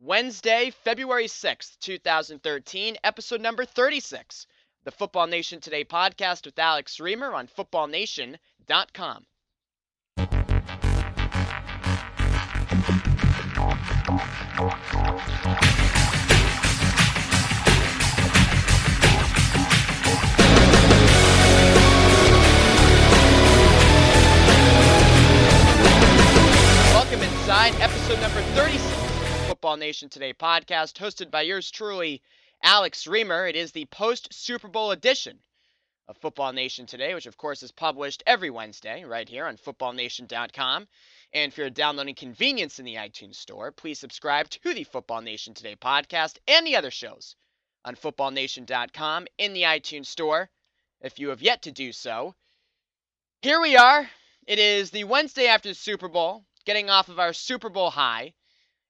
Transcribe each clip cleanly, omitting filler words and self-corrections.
Wednesday, February 6th, 2013, episode number 36, the Football Nation Today podcast with Alex Reamer on FootballNation.com. Welcome inside episode number 36. Football Nation Today podcast, hosted by yours truly, Alex Reamer. It is the post-Super Bowl edition of Football Nation Today, which of course is published every Wednesday right here on FootballNation.com. And for your downloading convenience in the iTunes Store, please subscribe to the Football Nation Today podcast and the other shows on FootballNation.com in the iTunes Store if you have yet to do so. Here we are. It is the Wednesday after the Super Bowl, getting off of our Super Bowl high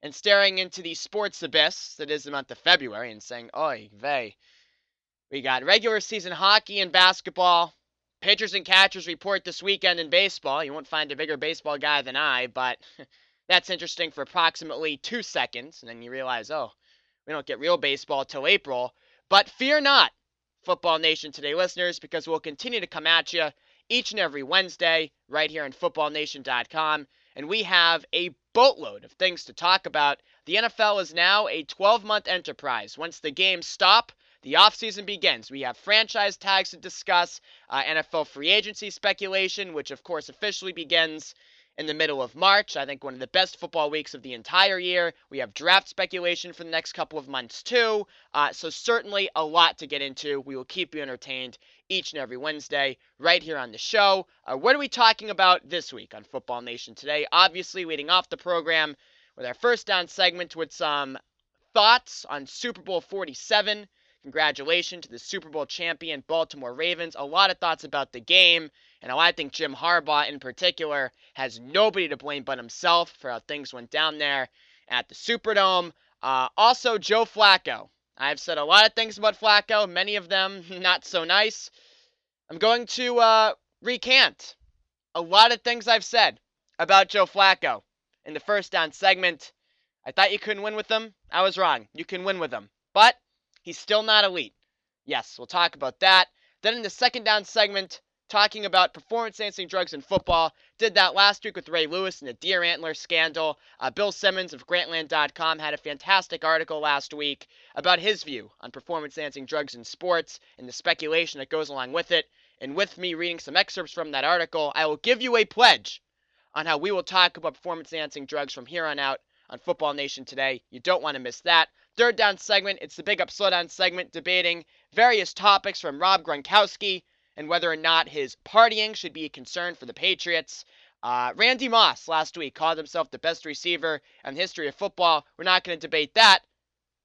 and staring into the sports abyss that is the month of February and saying, oy vey. We got regular season hockey and basketball. Pitchers and catchers report this weekend in baseball. You won't find a bigger baseball guy than I, but that's interesting for approximately 2 seconds. And then you realize, oh, we don't get real baseball till April. But fear not, Football Nation Today listeners, because we'll continue to come at you each and every Wednesday right here on FootballNation.com. And we have a boatload of things to talk about. The NFL is now a 12-month enterprise. Once the games stop, the offseason begins. We have franchise tags to discuss, NFL free agency speculation, which of course officially begins in the middle of March. I think one of the best football weeks of the entire year. We have draft speculation for the next couple of months too. So certainly a lot to get into. We will keep you entertained each and every Wednesday right here on the show. What are we talking about this week on Football Nation Today? Obviously, leading off the program with our first down segment with some thoughts on Super Bowl 47. Congratulations to the Super Bowl champion Baltimore Ravens. A lot of thoughts about the game, and I think Jim Harbaugh in particular has nobody to blame but himself for how things went down there at the Superdome. Also, Joe Flacco. I've said a lot of things about Flacco, many of them not so nice. I'm going to recant a lot of things I've said about Joe Flacco in the first down segment. I thought you couldn't win with him. I was wrong. You can win with him, but he's still not elite. Yes, we'll talk about that. Then in the second down segment, talking about performance-enhancing drugs in football. Did that last week with Ray Lewis and the Deer Antler scandal. Bill Simmons of Grantland.com had a fantastic article last week about his view on performance-enhancing drugs in sports and the speculation that goes along with it. And with me reading some excerpts from that article, I will give you a pledge on how we will talk about performance-enhancing drugs from here on out on Football Nation Today. You don't want to miss that. Third down segment, it's the Big Up Slow Down segment, debating various topics from Rob Gronkowski and whether or not his partying should be a concern for the Patriots. Randy Moss last week called himself the best receiver in the history of football. We're not going to debate that,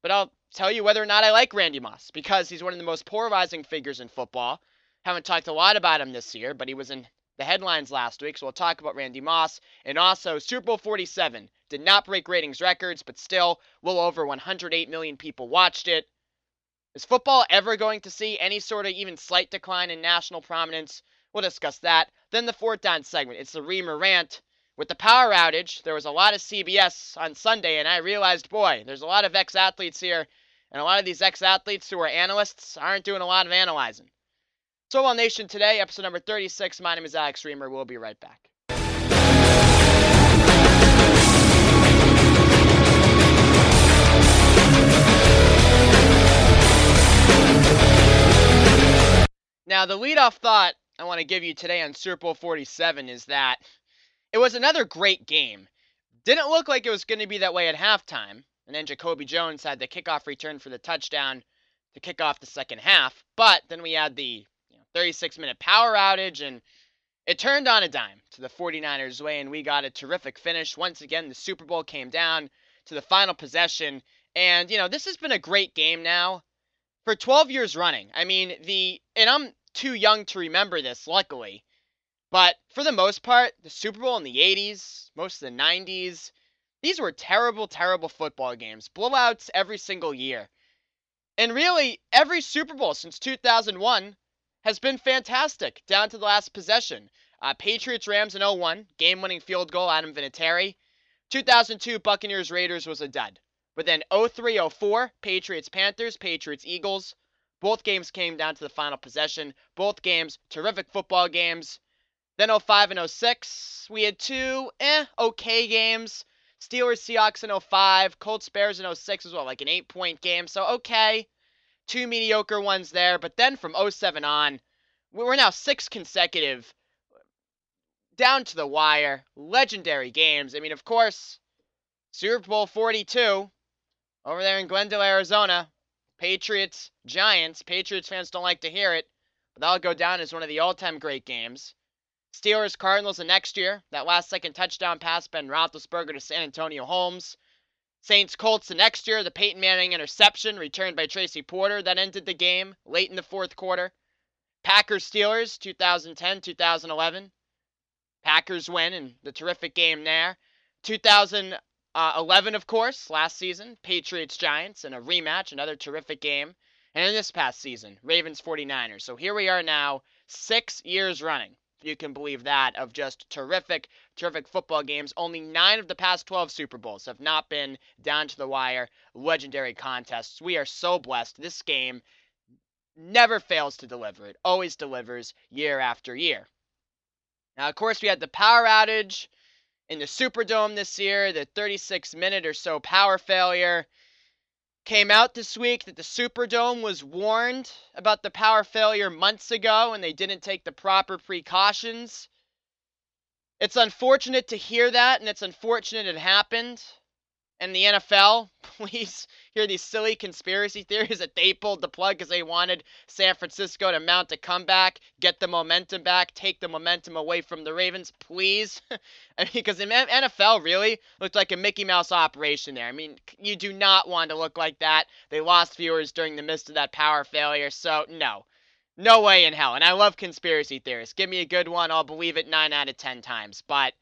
but I'll tell you whether or not I like Randy Moss, because he's one of the most polarizing figures in football. Haven't talked a lot about him this year, but he was in the headlines last week, so we'll talk about Randy Moss. And also, Super Bowl 47 did not break ratings records, but still, well over 108 million people watched it. Is football ever going to see any sort of even slight decline in national prominence? We'll discuss that. Then the fourth down segment, it's the Reamer rant. With the power outage, there was a lot of CBS on Sunday, and I realized, boy, there's a lot of ex-athletes here, and a lot of these ex-athletes who are analysts aren't doing a lot of analyzing. So, Football Nation Today, episode number 36. My name is Alex Reamer. We'll be right back. Now, the leadoff thought I want to give you today on Super Bowl 47 is that it was another great game. Didn't look like it was going to be that way at halftime, and then Jacoby Jones had the kickoff return for the touchdown to kick off the second half, but then we had the 36-minute power outage, and it turned on a dime to the 49ers' way, and we got a terrific finish. Once again, the Super Bowl came down to the final possession, and, this has been a great game now for 12 years running. I mean, and I'm too young to remember this, luckily, but for the most part, the Super Bowl in the 80s, most of the 90s, these were terrible, terrible football games, blowouts every single year. And really, every Super Bowl since 2001 has been fantastic, down to the last possession. Patriots-Rams in 01, game-winning field goal, Adam Vinatieri. 2002 Buccaneers-Raiders was a dud. But then 03-04, Patriots-Panthers, Patriots-Eagles. Both games came down to the final possession. Both games, terrific football games. Then 05 and 06, we had two okay games. Steelers-Seahawks in 05, Colts-Bears in 06 as well, like an 8-point game. So okay, two mediocre ones there. But then from 07 on, we're now six consecutive down to the wire, legendary games. I mean, of course, Super Bowl 42 over there in Glendale, Arizona. Patriots, Giants. Patriots fans don't like to hear it, but that'll go down as one of the all-time great games. Steelers, Cardinals, and next year, that last-second touchdown pass, Ben Roethlisberger to San Antonio Holmes. Saints, Colts, and next year, the Peyton Manning interception returned by Tracy Porter that ended the game late in the fourth quarter. Packers, Steelers, 2010-2011. Packers win in the terrific game there. 2011, of course, last season, Patriots, Giants, and a rematch, another terrific game. And in this past season, Ravens, 49ers. So here we are now, 6 years running. You can believe that, of just terrific, terrific football games. Only 9 of the past 12 Super Bowls have not been down-to-the-wire legendary contests. We are so blessed. This game never fails to deliver. It always delivers year after year. Now, of course, we had the power outage in the Superdome this year, the 36-minute or so power failure. Came out this week that the Superdome was warned about the power failure months ago and they didn't take the proper precautions. It's unfortunate to hear that, and it's unfortunate it happened. And the NFL, please hear these silly conspiracy theories that they pulled the plug because they wanted San Francisco to mount a comeback, get the momentum back, take the momentum away from the Ravens, please. I mean, because the NFL really looked like a Mickey Mouse operation there. I mean, you do not want to look like that. They lost viewers during the midst of that power failure, so no. No way in hell. And I love conspiracy theorists. Give me a good one, I'll believe it 9 out of 10 times. But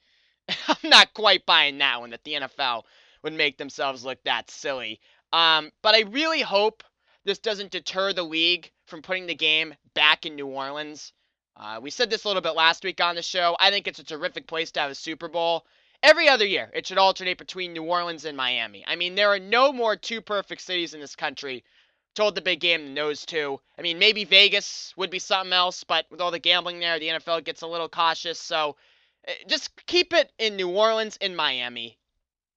I'm not quite buying that one that the NFL would make themselves look that silly. But I really hope this doesn't deter the league from putting the game back in New Orleans. We said this a little bit last week on the show. I think it's a terrific place to have a Super Bowl. Every other year, it should alternate between New Orleans and Miami. I mean, there are no more two perfect cities in this country to hold the big game than those two. I mean, maybe Vegas would be something else, but with all the gambling there, the NFL gets a little cautious. So just keep it in New Orleans and Miami.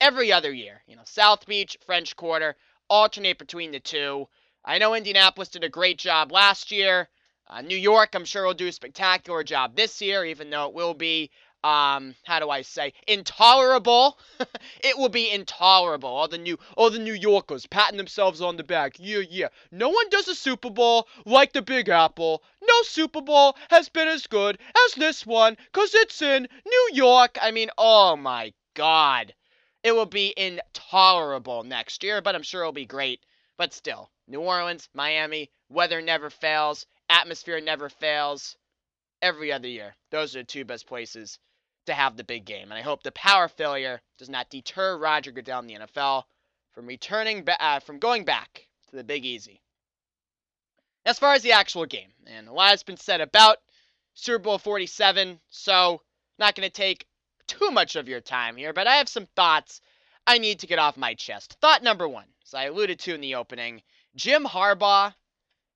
Every other year, you know, South Beach, French Quarter, alternate between the two. I know Indianapolis did a great job last year. New York, I'm sure, will do a spectacular job this year, even though it will be, intolerable. It will be intolerable. All the New Yorkers patting themselves on the back. Yeah. No one does a Super Bowl like the Big Apple. No Super Bowl has been as good as this one, because it's in New York. I mean, oh my God. It will be intolerable next year, but I'm sure it'll be great. But still, New Orleans, Miami, weather never fails, atmosphere never fails. Every other year, those are the two best places to have the big game. And I hope the power failure does not deter Roger Goodell and the NFL from going back to the Big Easy. As far as the actual game, and a lot has been said about Super Bowl 47, so not going to take too much of your time here, but I have some thoughts I need to get off my chest. Thought number one, as I alluded to in the opening, Jim Harbaugh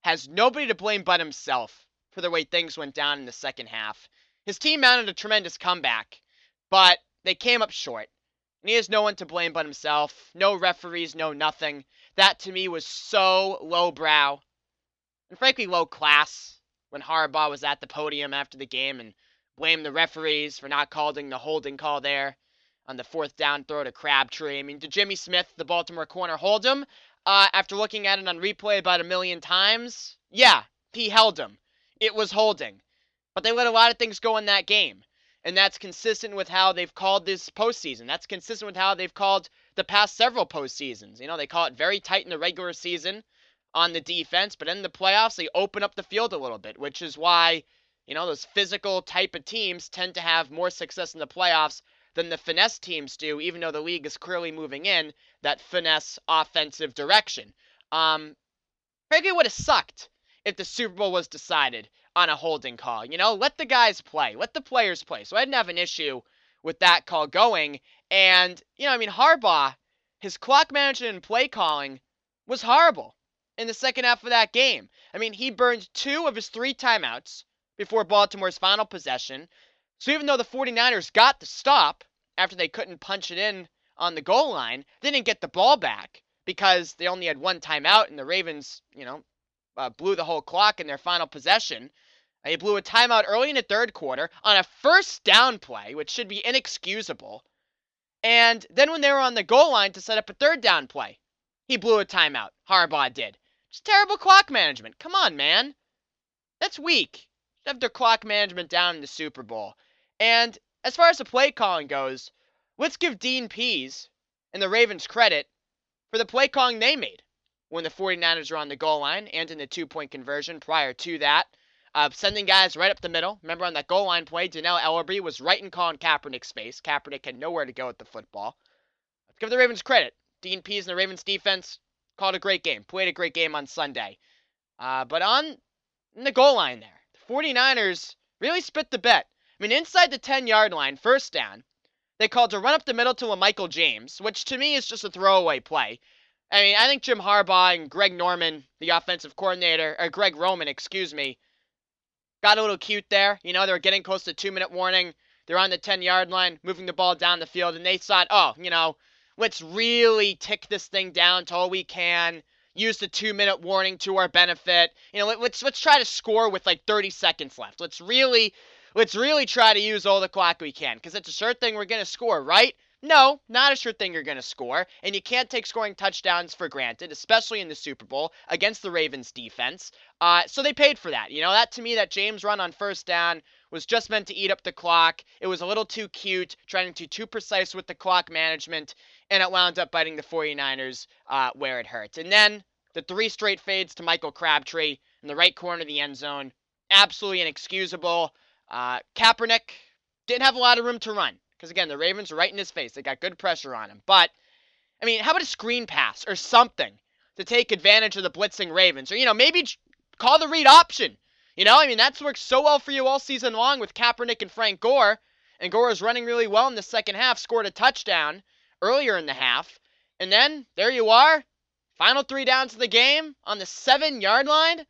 has nobody to blame but himself for the way things went down in the second half. His team mounted a tremendous comeback, but they came up short, and he has no one to blame but himself. No referees, no nothing. That to me was so lowbrow and frankly low class when Harbaugh was at the podium after the game and blame the referees for not calling the holding call there on the fourth down throw to Crabtree. I mean, did Jimmy Smith, the Baltimore corner, hold him? After looking at it on replay about a million times, yeah, he held him. It was holding. But they let a lot of things go in that game. And that's consistent with how they've called this postseason. That's consistent with how they've called the past several postseasons. You know, they call it very tight in the regular season on the defense, but in the playoffs, they open up the field a little bit, which is why, you know, those physical type of teams tend to have more success in the playoffs than the finesse teams do, even though the league is clearly moving in that finesse offensive direction. Frankly, it would have sucked if the Super Bowl was decided on a holding call. You know, let the guys play. Let the players play. So I didn't have an issue with that call going. And, you know, I mean, Harbaugh his clock management and play calling was horrible in the second half of that game. I mean, he burned 2 of his 3 timeouts before Baltimore's final possession. So even though the 49ers got the stop after they couldn't punch it in on the goal line, they didn't get the ball back because they only had 1 timeout, and the Ravens, blew the whole clock in their final possession. They blew a timeout early in the third quarter on a first down play, which should be inexcusable. And then when they were on the goal line to set up a third down play, he blew a timeout. Harbaugh did. Just terrible clock management. Come on, man. That's weak. Have their clock management down in the Super Bowl. And as far as the play calling goes, let's give Dean Pease and the Ravens credit for the play calling they made when the 49ers were on the goal line and in the 2-point conversion prior to that, sending guys right up the middle. Remember on that goal line play, Danelle Ellerbe was right in Colin Kaepernick's space. Kaepernick had nowhere to go with the football. Let's give the Ravens credit. Dean Pease and the Ravens defense called a great game, played a great game on Sunday. But in the goal line there, 49ers really spit the bet. I mean, inside the 10-yard line, first down, they called a run up the middle to a Michael James, which to me is just a throwaway play. I mean, I think Jim Harbaugh and Greg Norman, the offensive coordinator, or Greg Roman, got a little cute there. You know, they were getting close to 2-minute warning. They're on the 10-yard line, moving the ball down the field, and they thought, let's really tick this thing down to all we can. Use the 2-minute warning to our benefit. Let's try to score with 30 seconds left. Let's really try to use all the clock we can, because it's a sure thing we're going to score, right? No, not a sure thing you're going to score, and you can't take scoring touchdowns for granted, especially in the Super Bowl against the Ravens defense. So they paid for that. That to me, that James run on first down was just meant to eat up the clock. It was a little too cute, trying to be too precise with the clock management, and it wound up biting the 49ers where it hurts. And then the 3 straight fades to Michael Crabtree in the right corner of the end zone. Absolutely inexcusable. Kaepernick didn't have a lot of room to run because, again, the Ravens were right in his face. They got good pressure on him. But, I mean, how about a screen pass or something to take advantage of the blitzing Ravens? Or, maybe call the read option. I mean, that's worked so well for you all season long with Kaepernick and Frank Gore. And Gore is running really well in the second half, scored a touchdown earlier in the half. And then, there you are, final 3 downs of the game on the 7-yard line. And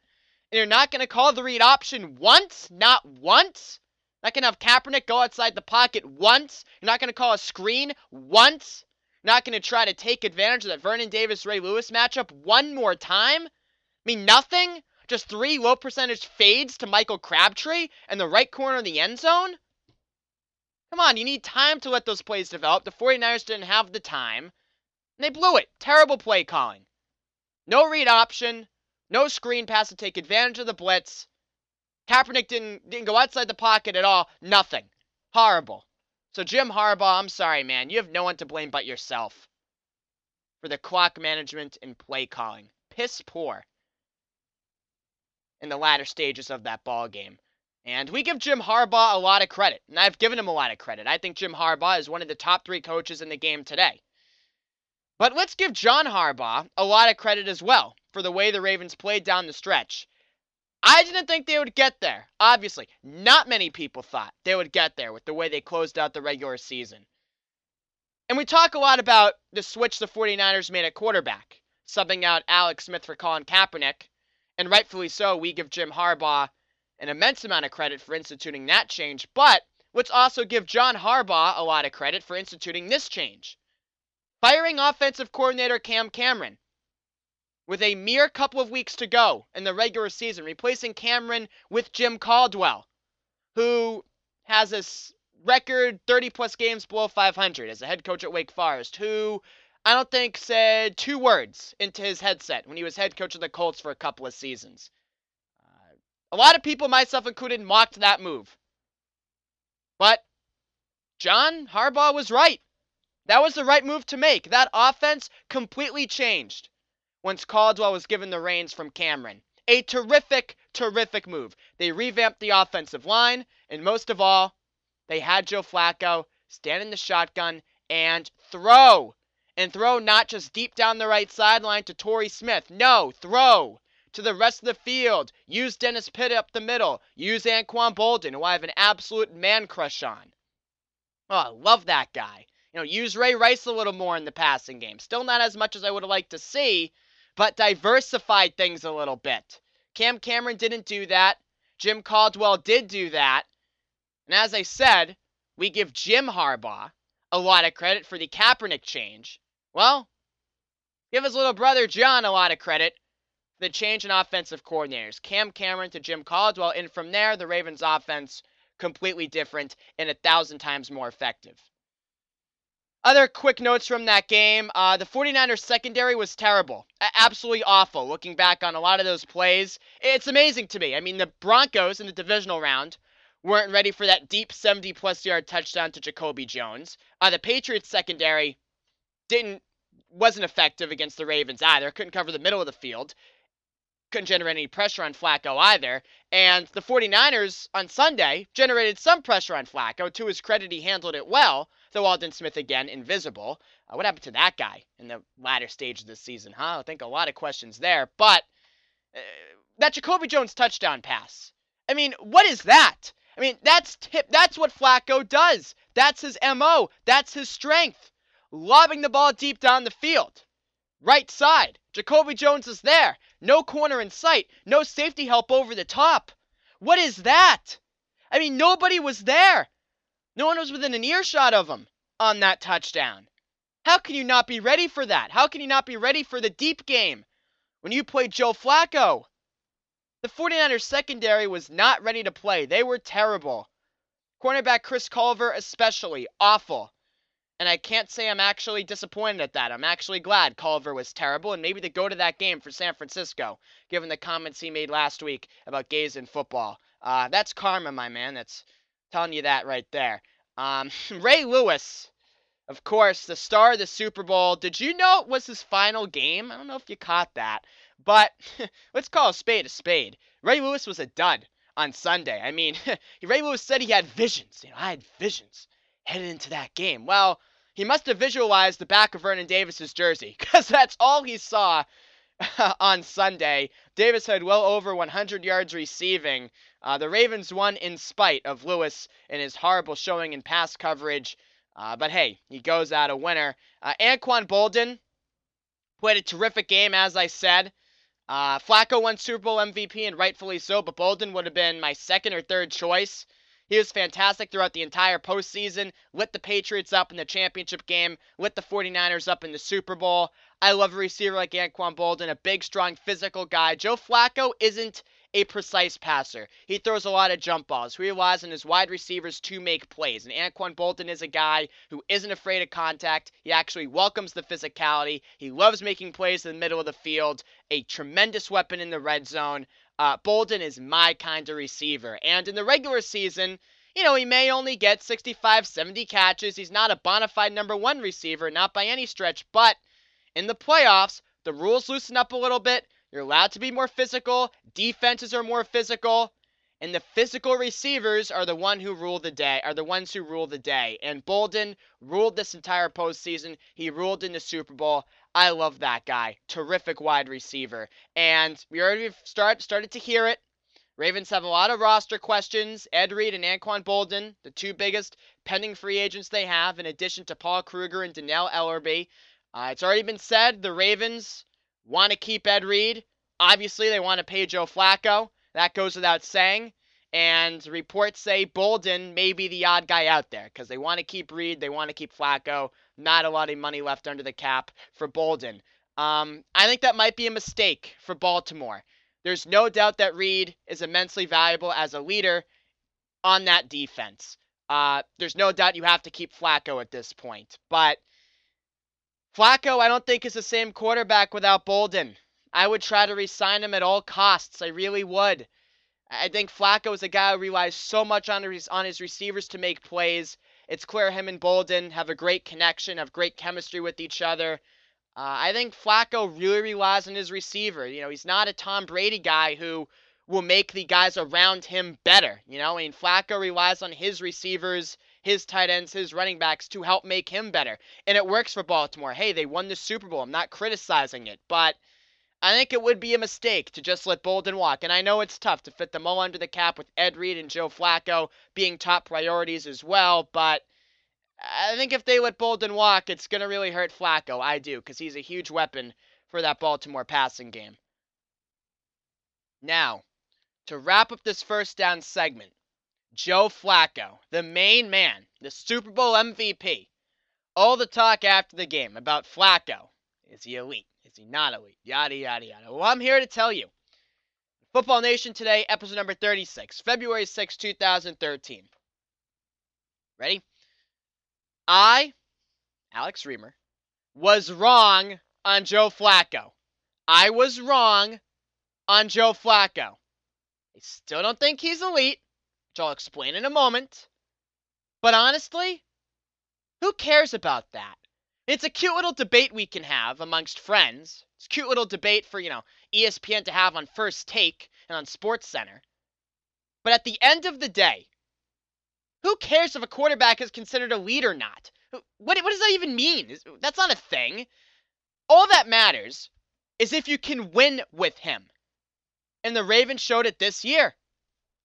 you're not going to call the read option once, not once. Not going to have Kaepernick go outside the pocket once. You're not going to call a screen once. You're not going to try to take advantage of that Vernon Davis-Ray Lewis matchup one more time. I mean, nothing. Just 3 low percentage fades to Michael Crabtree in the right corner of the end zone? Come on, you need time to let those plays develop. The 49ers didn't have the time. And they blew it. Terrible play calling. No read option. No screen pass to take advantage of the blitz. Kaepernick didn't go outside the pocket at all. Nothing. Horrible. So Jim Harbaugh, I'm sorry, man. You have no one to blame but yourself for the clock management and play calling. Piss poor in the latter stages of that ball game. And we give Jim Harbaugh a lot of credit, and I've given him a lot of credit. I think Jim Harbaugh is one of the top 3 coaches in the game today. But let's give John Harbaugh a lot of credit as well for the way the Ravens played down the stretch. I didn't think they would get there, obviously. Not many people thought they would get there with the way they closed out the regular season. And we talk a lot about the switch the 49ers made at quarterback, subbing out Alex Smith for Colin Kaepernick. And rightfully so, we give Jim Harbaugh an immense amount of credit for instituting that change. But let's also give John Harbaugh a lot of credit for instituting this change. Firing offensive coordinator Cam Cameron with a mere couple of weeks to go in the regular season, replacing Cameron with Jim Caldwell, who has a record 30-plus games below 500 as a head coach at Wake Forest, who I don't think said 2 words into his headset when he was head coach of the Colts for a couple of seasons. A lot of people, myself included, mocked that move. But John Harbaugh was right. That was the right move to make. That offense completely changed once Caldwell was given the reins from Cameron. A terrific, terrific move. They revamped the offensive line, and most of all, they had Joe Flacco stand in the shotgun and throw. And throw not just deep down the right sideline to Torrey Smith. No, throw to the rest of the field. Use Dennis Pitt up the middle. Use Anquan Boldin, who I have an absolute man crush on. Oh, I love that guy. You know, use Ray Rice a little more in the passing game. Still not as much as I would have liked to see, but diversified things a little bit. Cam Cameron didn't do that. Jim Caldwell did do that. And as I said, we give Jim Harbaugh a lot of credit for the Kaepernick change. Well, give his little brother John a lot of credit for the change in offensive coordinators. Cam Cameron to Jim Caldwell, and from there, the Ravens' offense completely different and 1,000 times more effective. Other quick notes from that game. The 49ers secondary was terrible. Absolutely awful. Looking back on a lot of those plays, it's amazing to me. I mean, the Broncos in the divisional round weren't ready for that deep 70-plus yard touchdown to Jacoby Jones. The Patriots secondary wasn't effective against the Ravens either. Couldn't cover the middle of the field. Couldn't generate any pressure on Flacco either. And the 49ers on Sunday generated some pressure on Flacco. To his credit, he handled it well. Though Aldon Smith, again, invisible. What happened to that guy in the latter stage of this season, huh? I think a lot of questions there. But that Jacoby Jones touchdown pass, I mean, what is that? I mean, that's what Flacco does. That's his MO. That's his strength. Lobbing the ball deep down the field. Right side. Jacoby Jones is there. No corner in sight. No safety help over the top. What is that? I mean, nobody was there. No one was within an earshot of him on that touchdown. How can you not be ready for that? How can you not be ready for the deep game when you play Joe Flacco? The 49ers secondary was not ready to play. They were terrible. Cornerback Chris Culver especially, awful. And I can't say I'm actually disappointed at that. I'm actually glad Culver was terrible, and maybe to go to that game for San Francisco, given the comments he made last week about gays in football. That's karma, my man. That's telling you that right there. Ray Lewis, of course, the star of the Super Bowl. Did you know it was his final game? I don't know if you caught that. But let's call a spade a spade. Ray Lewis was a dud on Sunday. I mean, Ray Lewis said he had visions. You know, I had visions headed into that game. Well, he must have visualized the back of Vernon Davis's jersey, because that's all he saw on Sunday. Davis had well over 100 yards receiving. The Ravens won in spite of Lewis and his horrible showing in pass coverage. But hey, he goes out a winner. Anquan Boldin played a terrific game, as I said. Flacco won Super Bowl MVP, and rightfully so, but Boldin would have been my second or third choice. He was fantastic throughout the entire postseason, lit the Patriots up in the championship game, lit the 49ers up in the Super Bowl. I love a receiver like Anquan Boldin, a big, strong, physical guy. Joe Flacco isn't a precise passer. He throws a lot of jump balls. He relies on his wide receivers to make plays. And Anquan Boldin is a guy who isn't afraid of contact. He actually welcomes the physicality. He loves making plays in the middle of the field. A tremendous weapon in the red zone. Boldin is my kind of receiver. And in the regular season, you know, he may only get 65, 70 catches. He's not a bona fide number one receiver, not by any stretch. But in the playoffs, the rules loosen up a little bit. You're allowed to be more physical. Defenses are more physical. And the physical receivers are the ones who rule the day. And Boldin ruled this entire postseason. He ruled in the Super Bowl. I love that guy. Terrific wide receiver. And we already started to hear it. Ravens have a lot of roster questions. Ed Reed and Anquan Boldin, the two biggest pending free agents they have, in addition to Paul Kruger and Donnell Ellerbe. It's already been said the Ravens want to keep Ed Reed. Obviously, they want to pay Joe Flacco. That goes without saying. And reports say Boldin may be the odd guy out there because they want to keep Reed. They want to keep Flacco. Not a lot of money left under the cap for Boldin. I think that might be a mistake for Baltimore. There's no doubt that Reed is immensely valuable as a leader on that defense. There's no doubt you have to keep Flacco at this point. But Flacco, I don't think, is the same quarterback without Boldin. I would try to re-sign him at all costs. I really would. I think Flacco is a guy who relies so much on his receivers to make plays. It's clear him and Boldin have a great connection, have great chemistry with each other. I think Flacco really relies on his receiver. You know, he's not a Tom Brady guy who will make the guys around him better. You know, I mean, Flacco relies on his receivers, his tight ends, his running backs to help make him better. And it works for Baltimore. Hey, they won the Super Bowl. I'm not criticizing it, but I think it would be a mistake to just let Boldin walk, and I know it's tough to fit them all under the cap with Ed Reed and Joe Flacco being top priorities as well, but I think if they let Boldin walk, it's going to really hurt Flacco. I do, because he's a huge weapon for that Baltimore passing game. Now, to wrap up this first down segment, Joe Flacco, the main man, the Super Bowl MVP. All the talk after the game about Flacco. Is he elite? Is he not elite? Yada, yada, yada. Well, I'm here to tell you. Football Nation Today, episode number 36, February 6, 2013. Ready? I, Alex Reamer, was wrong on Joe Flacco. I was wrong on Joe Flacco. I still don't think he's elite, which I'll explain in a moment. But honestly, who cares about that? It's a cute little debate we can have amongst friends. It's a cute little debate for, ESPN to have on First Take and on SportsCenter. But at the end of the day, who cares if a quarterback is considered elite or not? What does that even mean? That's not a thing. All that matters is if you can win with him. And the Ravens showed it this year.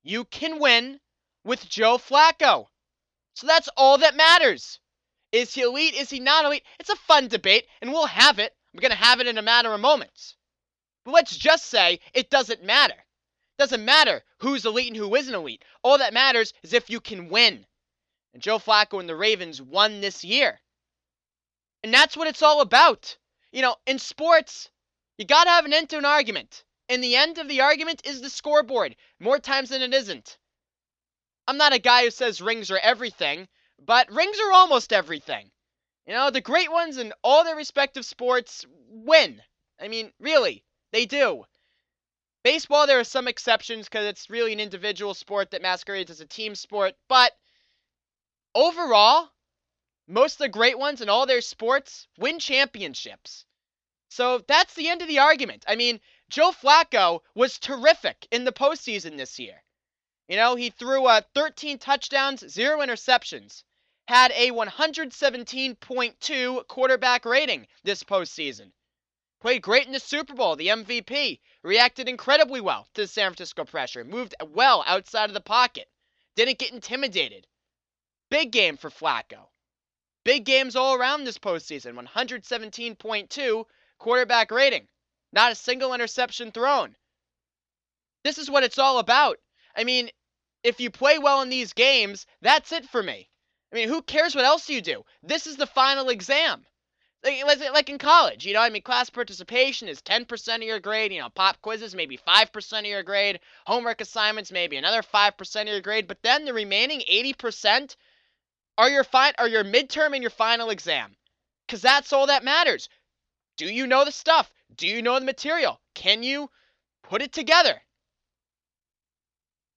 You can win with Joe Flacco. So that's all that matters. Is he elite? Is he not elite? It's a fun debate, and we'll have it. We're going to have it in a matter of moments. But let's just say it doesn't matter. It doesn't matter who's elite and who isn't elite. All that matters is if you can win. And Joe Flacco and the Ravens won this year. And that's what it's all about. In sports, you got to have an end to an argument. And the end of the argument is the scoreboard, more times than it isn't. I'm not a guy who says rings are everything. But rings are almost everything. The great ones in all their respective sports win. I mean, really, they do. Baseball, there are some exceptions because it's really an individual sport that masquerades as a team sport. But overall, most of the great ones in all their sports win championships. So that's the end of the argument. I mean, Joe Flacco was terrific in the postseason this year. He threw 13 touchdowns, 0 interceptions. Had a 117.2 quarterback rating this postseason. Played great in the Super Bowl, the MVP. Reacted incredibly well to the San Francisco pressure. Moved well outside of the pocket. Didn't get intimidated. Big game for Flacco. Big games all around this postseason. 117.2 quarterback rating. Not a single interception thrown. This is what it's all about. I mean, if you play well in these games, that's it for me. I mean, who cares what else you do? This is the final exam. Like in college, class participation is 10% of your grade. Pop quizzes, maybe 5% of your grade. Homework assignments, maybe another 5% of your grade. But then the remaining 80% are your midterm and your final exam. Because that's all that matters. Do you know the stuff? Do you know the material? Can you put it together?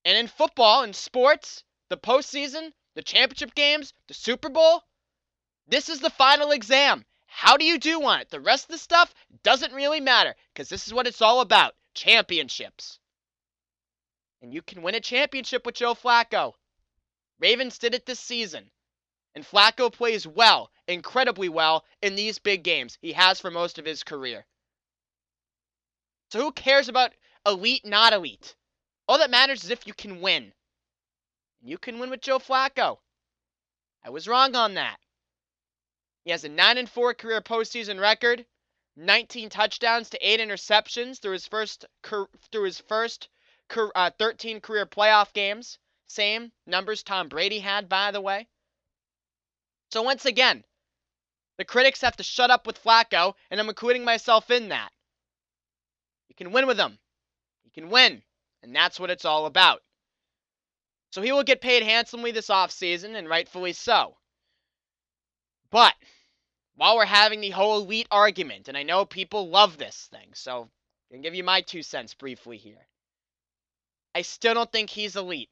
And in football, in sports, the postseason, the championship games, the Super Bowl, this is the final exam. How do you do on it? The rest of the stuff doesn't really matter because this is what it's all about, championships. And you can win a championship with Joe Flacco. Ravens did it this season. And Flacco plays well, incredibly well, in these big games. He has for most of his career. So who cares about elite, not elite? All that matters is if you can win. You can win with Joe Flacco. I was wrong on that. He has a 9-4 career postseason record, 19 touchdowns to 8 interceptions through his first 13 career playoff games. Same numbers Tom Brady had, by the way. So once again, the critics have to shut up with Flacco, and I'm including myself in that. You can win with him. You can win. And that's what it's all about. So he will get paid handsomely this offseason, and rightfully so. But, while we're having the whole elite argument, and I know people love this thing, so I'm going to give you my 2 cents briefly here. I still don't think he's elite.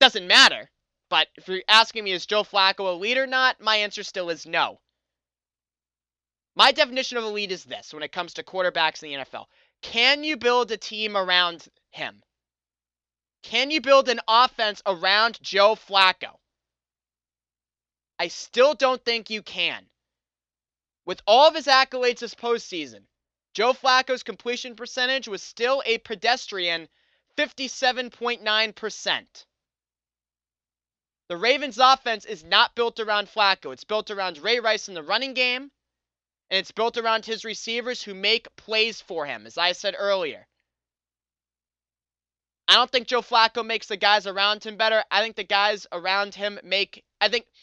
Doesn't matter, but if you're asking me is Joe Flacco elite or not, my answer still is no. My definition of elite is this when it comes to quarterbacks in the NFL. Can you build a team around him? Can you build an offense around Joe Flacco? I still don't think you can. With all of his accolades this postseason, Joe Flacco's completion percentage was still a pedestrian 57.9%. The Ravens' offense is not built around Flacco. It's built around Ray Rice in the running game, and it's built around his receivers who make plays for him, as I said earlier. I don't think Joe Flacco makes the guys around him better. I think the guys around him make... I don't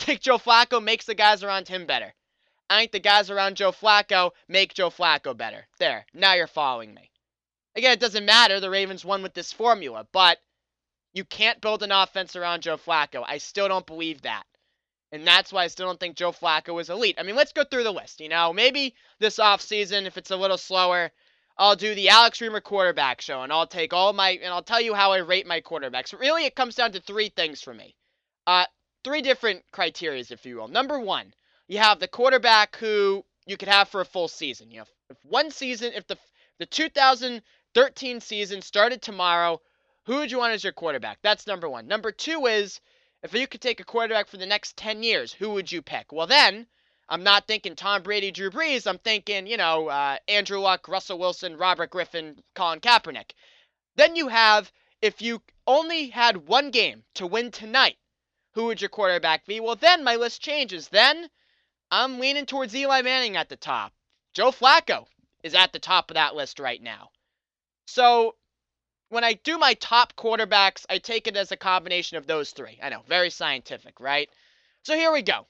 think Joe Flacco makes the guys around him better. I think the guys around Joe Flacco make Joe Flacco better. There. Now you're following me. Again, it doesn't matter. The Ravens won with this formula, but you can't build an offense around Joe Flacco. I still don't believe that. And that's why I still don't think Joe Flacco is elite. I mean, let's go through the list. You know, maybe this offseason, if it's a little slower, I'll do the Alex Reamer quarterback show, and I'll take all my, and I'll tell you how I rate my quarterbacks. Really, it comes down to three things for me. Three different criteria, if you will. Number one, you have the quarterback who you could have for a full season. You know, if the 2013 season started tomorrow, who would you want as your quarterback? That's number one. Number two is, if you could take a quarterback for the next 10 years, who would you pick? Well, then, I'm not thinking Tom Brady, Drew Brees. I'm thinking, you know, Andrew Luck, Russell Wilson, Robert Griffin, Colin Kaepernick. Then you have, if you only had one game to win tonight, who would your quarterback be? Well, then my list changes. Then I'm leaning towards Eli Manning at the top. Joe Flacco is at the top of that list right now. So when I do my top quarterbacks, I take it as a combination of those three. I know, very scientific, right? So here we go.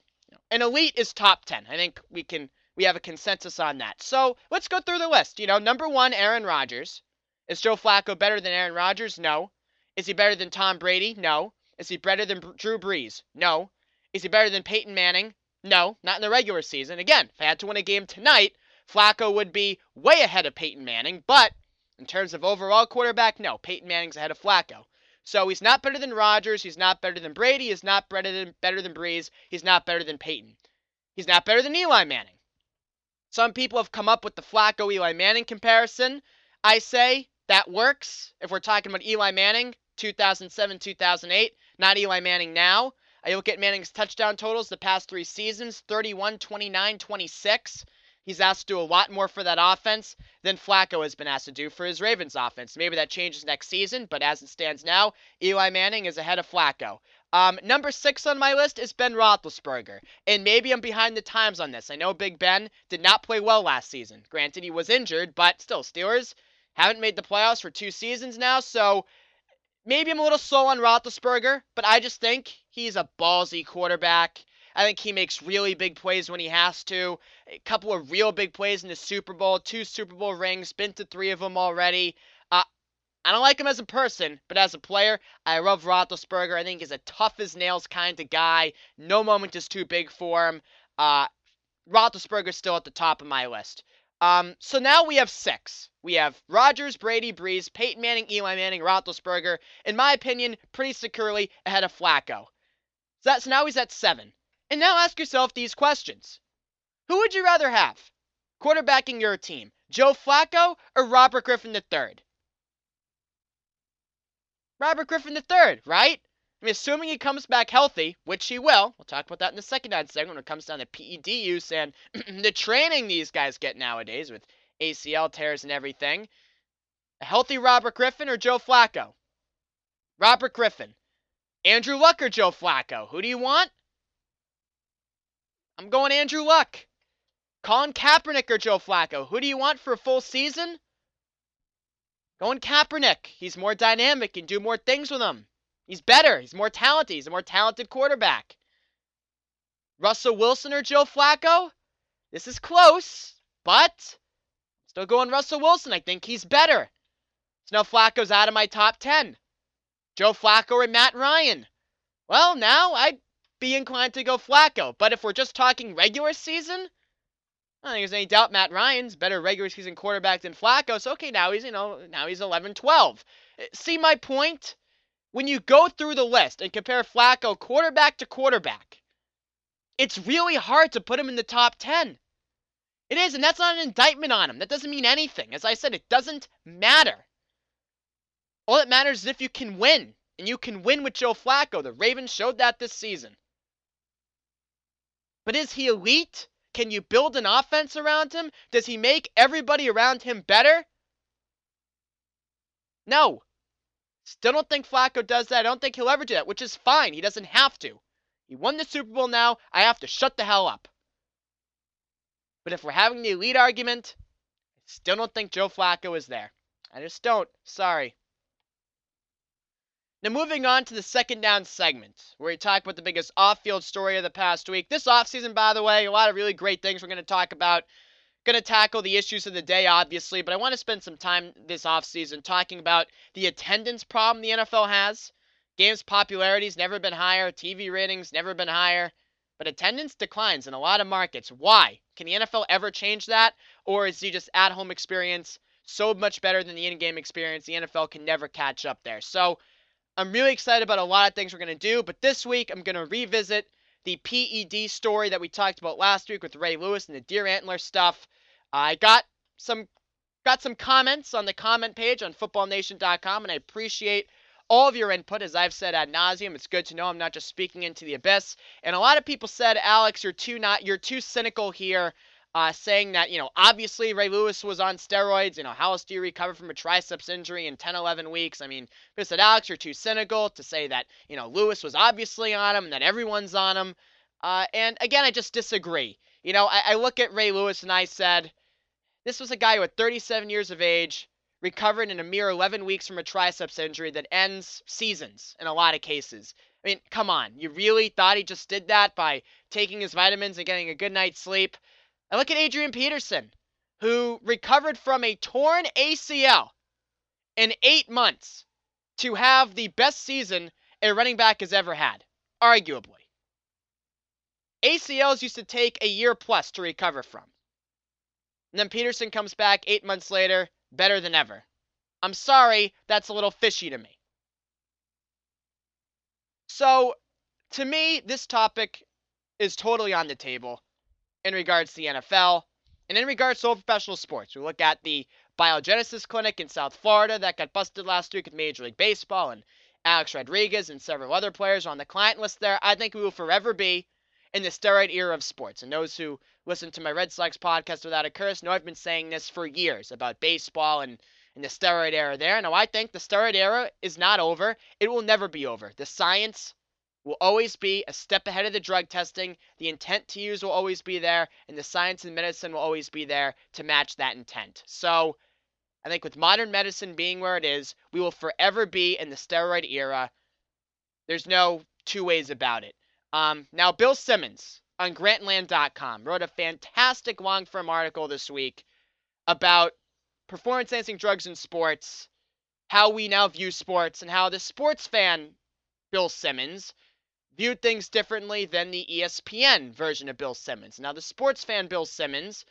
An elite is top 10. I think we have a consensus on that. So let's go through the list. You know, number one, Aaron Rodgers. Is Joe Flacco better than Aaron Rodgers? No. Is he better than Tom Brady? No. Is he better than Drew Brees? No. Is he better than Peyton Manning? No. Not in the regular season. Again, if I had to win a game tonight, Flacco would be way ahead of Peyton Manning. But in terms of overall quarterback, no. Peyton Manning's ahead of Flacco. So he's not better than Rodgers, he's not better than Brady, he's not better than Brees, he's not better than Peyton. He's not better than Eli Manning. Some people have come up with the Flacco-Eli Manning comparison. I say that works if we're talking about Eli Manning, 2007-2008, not Eli Manning now. I look at Manning's touchdown totals the past three seasons, 31, 29, 26. He's asked to do a lot more for that offense than Flacco has been asked to do for his Ravens offense. Maybe that changes next season, but as it stands now, Eli Manning is ahead of Flacco. Number six on my list is Ben Roethlisberger, and maybe I'm behind the times on this. I know Big Ben did not play well last season. Granted, he was injured, but still, Steelers haven't made the playoffs for two seasons now, so maybe I'm a little slow on Roethlisberger, but I just think he's a ballsy quarterback. I think he makes really big plays when he has to. A couple of real big plays in the Super Bowl, two Super Bowl rings, been to three of them already. I don't like him as a person, but as a player, I love Roethlisberger. I think he's a tough-as-nails kind of guy. No moment is too big for him. Roethlisberger's still at the top of my list. So now we have six. We have Rodgers, Brady, Brees, Peyton Manning, Eli Manning, Roethlisberger. In my opinion, pretty securely ahead of Flacco. So now he's at seven. And now ask yourself these questions. Who would you rather have quarterbacking your team? Joe Flacco or Robert Griffin III? Robert Griffin III, right? I mean, assuming he comes back healthy, which he will. We'll talk about that in the second segment when it comes down to PED use and the training these guys get nowadays with ACL tears and everything. A healthy Robert Griffin or Joe Flacco? Robert Griffin. Andrew Luck or Joe Flacco? Who do you want? I'm going Andrew Luck. Colin Kaepernick or Joe Flacco? Who do you want for a full season? Going Kaepernick. He's more dynamic and do more things with him. He's better. He's more talented. He's a more talented quarterback. Russell Wilson or Joe Flacco? This is close, but still going Russell Wilson. I think he's better. So now Flacco's out of my top 10. Joe Flacco and Matt Ryan. Well, now I'd be inclined to go Flacco. But if we're just talking regular season, I don't think there's any doubt Matt Ryan's better regular season quarterback than Flacco. So, okay, now he's, you know, now he's 11-12. See my point? When you go through the list and compare Flacco quarterback to quarterback, it's really hard to put him in the top 10. It is, and that's not an indictment on him. That doesn't mean anything. As I said, it doesn't matter. All that matters is if you can win, and you can win with Joe Flacco. The Ravens showed that this season. But is he elite? Can you build an offense around him? Does he make everybody around him better? No. Still don't think Flacco does that. I don't think he'll ever do that, which is fine. He doesn't have to. He won the Super Bowl now. I have to shut the hell up. But if we're having the elite argument, I still don't think Joe Flacco is there. I just don't. Sorry. Now moving on to the second down segment, where we talk about the biggest off-field story of the past week. This offseason, by the way, a lot of really great things we're going to talk about. Going to tackle the issues of the day, obviously, but I want to spend some time this offseason talking about the attendance problem the NFL has. Games' popularity's never been higher. TV ratings never been higher. But attendance declines in a lot of markets. Why? Can the NFL ever change that? Or is the just at-home experience so much better than the in-game experience, the NFL can never catch up there? So I'm really excited about a lot of things we're going to do, but this week I'm going to revisit the PED story that we talked about last week with Ray Lewis and the Deer Antler stuff. I got some comments on the comment page on FootballNation.com, and I appreciate all of your input. As I've said ad nauseum, it's good to know I'm not just speaking into the abyss. And a lot of people said, Alex, you're too cynical here, saying that, obviously Ray Lewis was on steroids. How else do you recover from a triceps injury in 10, 11 weeks? I mean, they said, Alex, you're too cynical to say that, Lewis was obviously on him and that everyone's on him. And again, I just disagree. I look at Ray Lewis and I said, this was a guy who at 37 years of age recovered in a mere 11 weeks from a triceps injury that ends seasons in a lot of cases. I mean, come on. You really thought he just did that by taking his vitamins and getting a good night's sleep? I look at Adrian Peterson, who recovered from a torn ACL in 8 months to have the best season a running back has ever had, arguably. ACLs used to take a year plus to recover from. And then Peterson comes back 8 months later, better than ever. I'm sorry, that's a little fishy to me. So, to me, this topic is totally on the table in regards to the NFL, and in regards to all professional sports. We look at the biogenesis clinic in South Florida that got busted last week with Major League Baseball, and Alex Rodriguez and several other players on the client list there. I think we will forever be in the steroid era of sports. And those who listen to my Red Sox podcast without a curse know I've been saying this for years about baseball and the steroid era there. Now, I think the steroid era is not over. It will never be over. The science will always be a step ahead of the drug testing. The intent to use will always be there, and the science and medicine will always be there to match that intent. So I think with modern medicine being where it is, we will forever be in the steroid era. There's no two ways about it. Now, Bill Simmons on Grantland.com wrote a fantastic long-form article this week about performance-enhancing drugs in sports, how we now view sports, and how the sports fan, Bill Simmons, viewed things differently than the ESPN version of Bill Simmons. Now, the sports fan Bill Simmons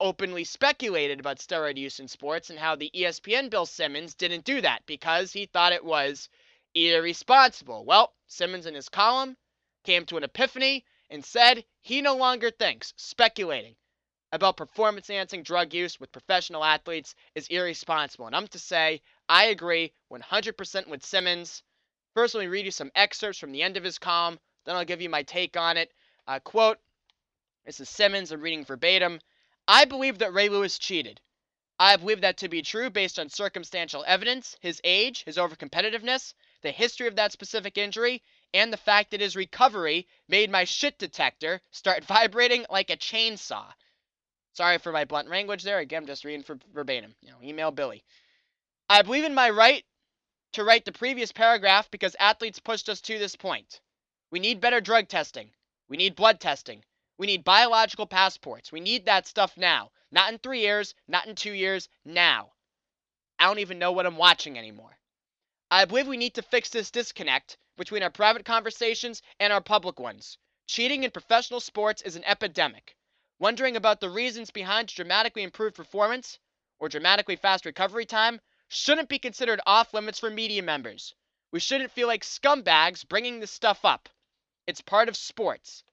openly speculated about steroid use in sports and how the ESPN Bill Simmons didn't do that because he thought it was irresponsible. Well, Simmons in his column came to an epiphany and said he no longer thinks speculating about performance-enhancing drug use with professional athletes is irresponsible. And I'm to say I agree 100% with Simmons. First, let me read you some excerpts from the end of his column. Then I'll give you my take on it. Quote, this is Simmons, I'm reading verbatim. "I believe that Ray Lewis cheated. I believe that to be true based on circumstantial evidence, his age, his overcompetitiveness, the history of that specific injury, and the fact that his recovery made my shit detector start vibrating like a chainsaw." Sorry for my blunt language there. Again, I'm just reading verbatim. Email Billy. "I believe in my right to write the previous paragraph because athletes pushed us to this point. We need better drug testing. We need blood testing. We need biological passports. We need that stuff now. Not in 3 years, not in 2 years, now. I don't even know what I'm watching anymore. I believe we need to fix this disconnect between our private conversations and our public ones. Cheating in professional sports is an epidemic. Wondering about the reasons behind dramatically improved performance or dramatically fast recovery time shouldn't be considered off-limits for media members. We shouldn't feel like scumbags bringing this stuff up. It's part of sports.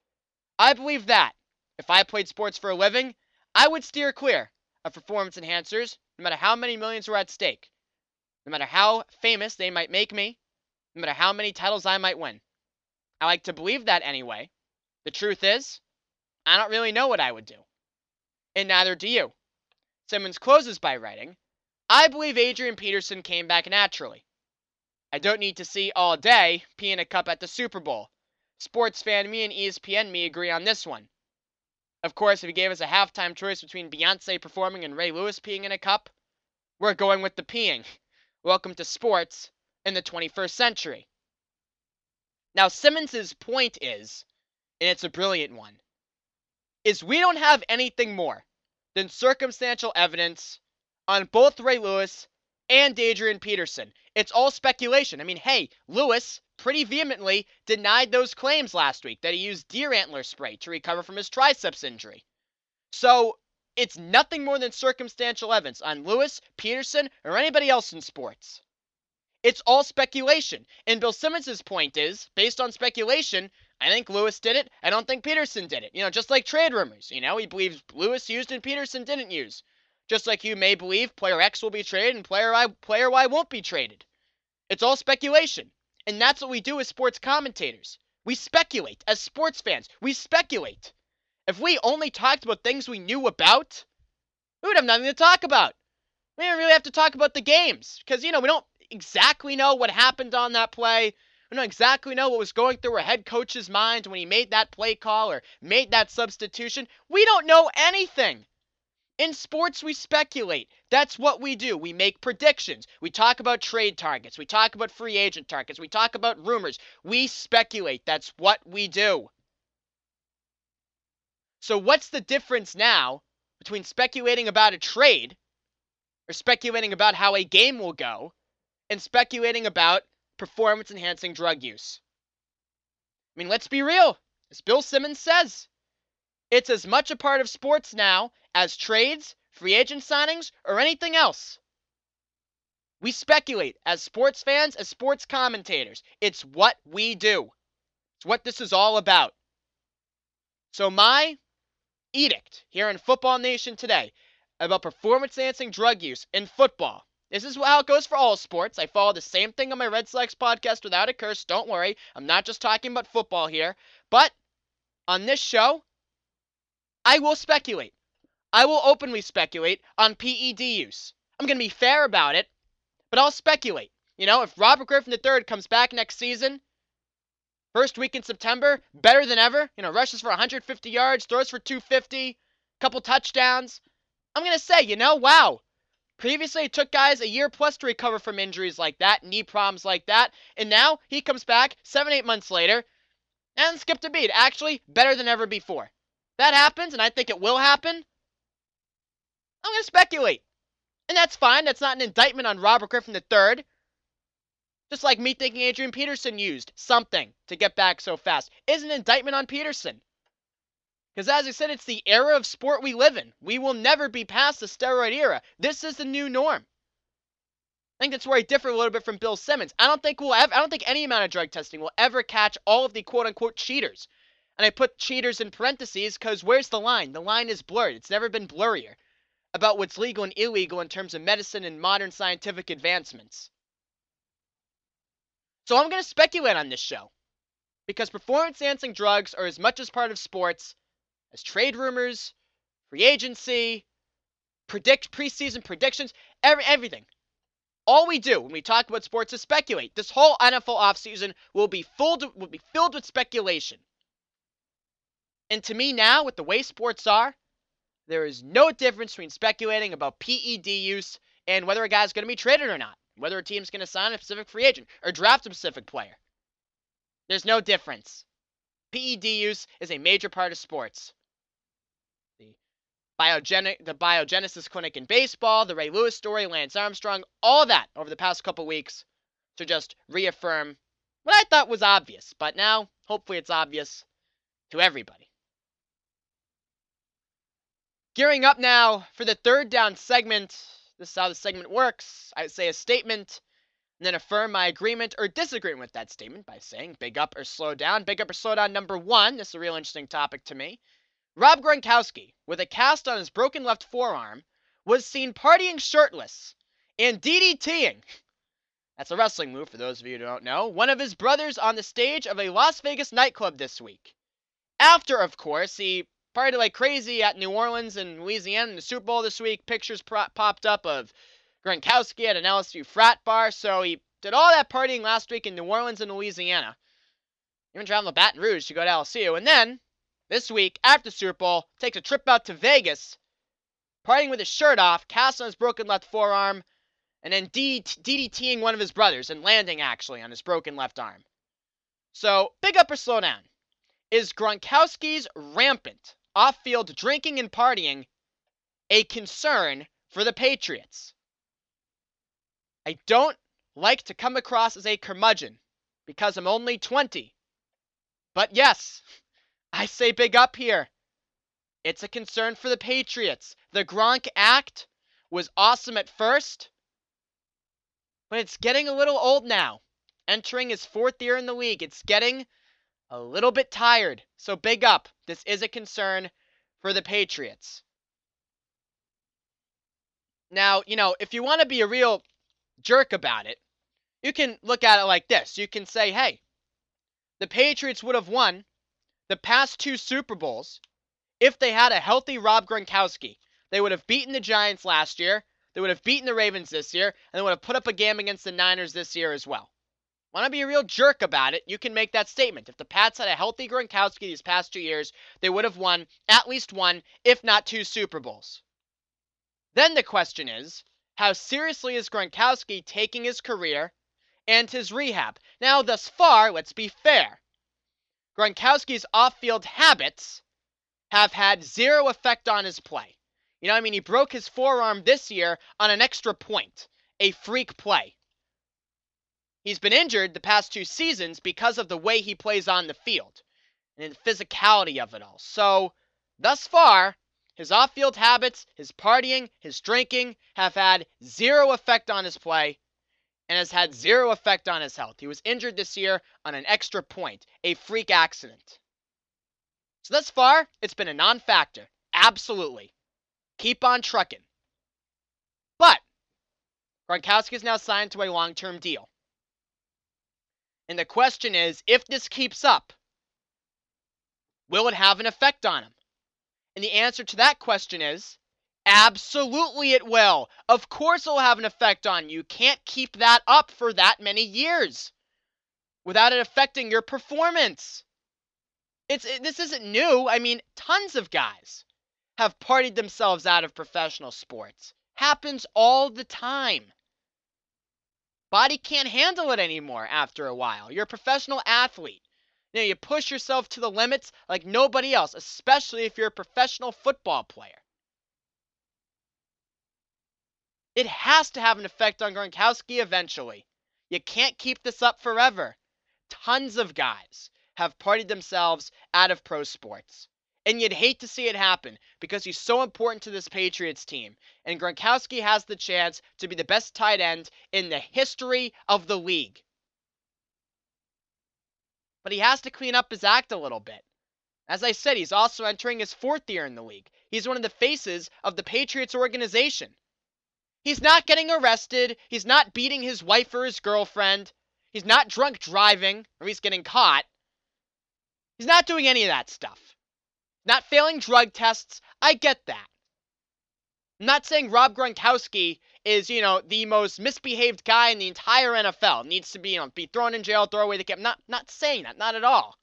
I believe that, if I played sports for a living, I would steer clear of performance enhancers, no matter how many millions were at stake, no matter how famous they might make me, no matter how many titles I might win. I like to believe that anyway. The truth is, I don't really know what I would do. And neither do you." Simmons closes by writing, "I believe Adrian Peterson came back naturally. I don't need to see all day peeing a cup at the Super Bowl. Sports fan me and ESPN me agree on this one. Of course, if you gave us a halftime choice between Beyonce performing and Ray Lewis peeing in a cup, we're going with the peeing. Welcome to sports in the 21st century. Now, Simmons' point is, and it's a brilliant one, is we don't have anything more than circumstantial evidence on both Ray Lewis and Adrian Peterson. It's all speculation. I mean, hey, Lewis pretty vehemently denied those claims last week that he used deer antler spray to recover from his triceps injury. So it's nothing more than circumstantial evidence on Lewis, Peterson, or anybody else in sports. It's all speculation. And Bill Simmons' point is, based on speculation, I think Lewis did it. I don't think Peterson did it. You know, just like trade rumors. You know, he believes Lewis used and Peterson didn't use. Just like you may believe player X will be traded and player Y won't be traded. It's all speculation. And that's what we do as sports commentators. We speculate. As sports fans, we speculate. If we only talked about things we knew about, we would have nothing to talk about. We don't really have to talk about the games. Because, you know, we don't exactly know what happened on that play. We don't exactly know what was going through a head coach's mind when he made that play call or made that substitution. We don't know anything. In sports, we speculate. That's what we do. We make predictions. We talk about trade targets. We talk about free agent targets. We talk about rumors. We speculate. That's what we do. So what's the difference now between speculating about a trade or speculating about how a game will go and speculating about performance-enhancing drug use? I mean, let's be real. As Bill Simmons says, it's as much a part of sports now as trades, free agent signings, or anything else. We speculate as sports fans, as sports commentators. It's what we do. It's what this is all about. So my edict here in Football Nation today about performance-enhancing drug use in football. This is how it goes for all sports. I follow the same thing on my Red Sox podcast without a curse. Don't worry. I'm not just talking about football here. But on this show, I will speculate. I will openly speculate on PED use. I'm going to be fair about it, but I'll speculate. You know, if Robert Griffin III comes back next season, first week in September, better than ever, you know, rushes for 150 yards, throws for 250, couple touchdowns, I'm going to say, you know, wow. Previously, it took guys a year plus to recover from injuries like that, knee problems like that, and now he comes back 7-8 months later and skipped a beat. Actually, better than ever before. That happens, and I think it will happen. I'm going to speculate. And that's fine. That's not an indictment on Robert Griffin III. Just like me thinking Adrian Peterson used something to get back so fast is an indictment on Peterson. Because as I said, it's the era of sport we live in. We will never be past the steroid era. This is the new norm. I think that's where I differ a little bit from Bill Simmons. I don't think any amount of drug testing will ever catch all of the quote-unquote cheaters. And I put cheaters in parentheses because where's the line? The line is blurred. It's never been blurrier about what's legal and illegal in terms of medicine and modern scientific advancements. So I'm going to speculate on this show because performance-enhancing drugs are as much as part of sports as trade rumors, free agency, preseason predictions, everything. All we do when we talk about sports is speculate. This whole NFL offseason will be filled with speculation. And to me now, with the way sports are, there is no difference between speculating about PED use and whether a guy's going to be traded or not, whether a team's going to sign a specific free agent or draft a specific player. There's no difference. PED use is a major part of sports. The Biogenesis Clinic in baseball, the Ray Lewis story, Lance Armstrong, all that over the past couple weeks to just reaffirm what I thought was obvious. But now, hopefully it's obvious to everybody. Gearing up now for the third down segment. This is how the segment works. I say a statement and then affirm my agreement or disagreement with that statement by saying big up or slow down. Big up or slow down number one. This is a real interesting topic to me. Rob Gronkowski, with a cast on his broken left forearm, was seen partying shirtless and DDTing. That's a wrestling move for those of you who don't know. One of his brothers on the stage of a Las Vegas nightclub this week. After, of course, he partied like crazy at New Orleans and Louisiana in the Super Bowl this week. Pictures popped up of Gronkowski at an LSU frat bar, so he Did all that partying last week in New Orleans and Louisiana. Even traveled to Baton Rouge to go to LSU. And then, this week, after Super Bowl, takes a trip out to Vegas, partying with his shirt off, cast on his broken left forearm, and then DDTing one of his brothers and landing, actually, on his broken left arm. So, big up or slow down. Is Gronkowski's rampant off-field drinking and partying a concern for the Patriots? I don't like to come across as a curmudgeon because I'm only 20. But yes, I say big up here. It's a concern for the Patriots. The Gronk act was awesome at first, but it's getting a little old now. Entering his fourth year in the league, it's getting a little bit tired. So big up. This is a concern for the Patriots. Now, you know, if you want to be a real jerk about it, you can look at it like this. You can say, hey, the Patriots would have won the past two Super Bowls if they had a healthy Rob Gronkowski. They would have beaten the Giants last year. They would have beaten the Ravens this year. And they would have put up a game against the Niners this year as well. Want to be a real jerk about it, you can make that statement. If the Pats had a healthy Gronkowski these past 2 years, they would have won at least one, if not two Super Bowls. Then the question is, how seriously is Gronkowski taking his career and his rehab? Now, thus far, let's be fair. Gronkowski's off-field habits have had zero effect on his play. You know, I mean, he broke his forearm this year on an extra point, a freak play. He's been injured the past two seasons because of the way he plays on the field and the physicality of it all. So, thus far, his off-field habits, his partying, his drinking have had zero effect on his play and has had zero effect on his health. He was injured this year on an extra point, a freak accident. So, thus far, it's been a non-factor. Absolutely. Keep on trucking. But, Gronkowski is now signed to a long-term deal. And the question is, if this keeps up, will it have an effect on him? And the answer to that question is, absolutely it will. Of course it will have an effect on you. You can't keep that up for that many years without it affecting your performance. This isn't new. I mean, tons of guys have partied themselves out of professional sports. Happens all the time. Body can't handle it anymore after a while. You're a professional athlete. You know, you push yourself to the limits like nobody else, especially if you're a professional football player. It has to have an effect on Gronkowski eventually. You can't keep this up forever. Tons of guys have partied themselves out of pro sports. And you'd hate to see it happen because he's so important to this Patriots team. And Gronkowski has the chance to be the best tight end in the history of the league. But he has to clean up his act a little bit. As I said, he's also entering his fourth year in the league. He's one of the faces of the Patriots organization. He's not getting arrested. He's not beating his wife or his girlfriend. He's not drunk driving, or he's getting caught. He's not doing any of that stuff. Not failing drug tests, I get that. I'm not saying Rob Gronkowski is, you know, the most misbehaved guy in the entire NFL. Needs to be, you know, be thrown in jail, throw away the cap. Not saying that, not at all.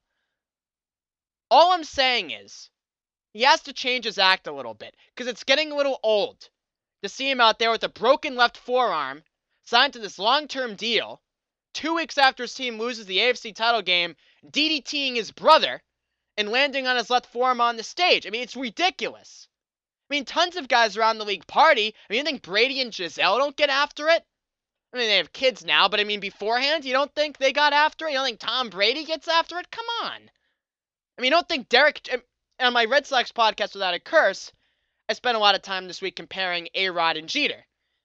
All I'm saying is, he has to change his act a little bit, because it's getting a little old to see him out there with a broken left forearm, signed to this long-term deal, 2 weeks after his team loses the AFC title game, DDTing his brother, and landing on his left forearm on the stage. I mean, it's ridiculous. I mean, tons of guys around the league party. I mean, you think Brady and Giselle don't get after it? I mean, they have kids now, but I mean, beforehand, you don't think they got after it? You don't think Tom Brady gets after it? Come on. I mean, you don't think Derek... On my Red Sox podcast, Without a Curse, I spent a lot of time this week comparing A-Rod and Jeter.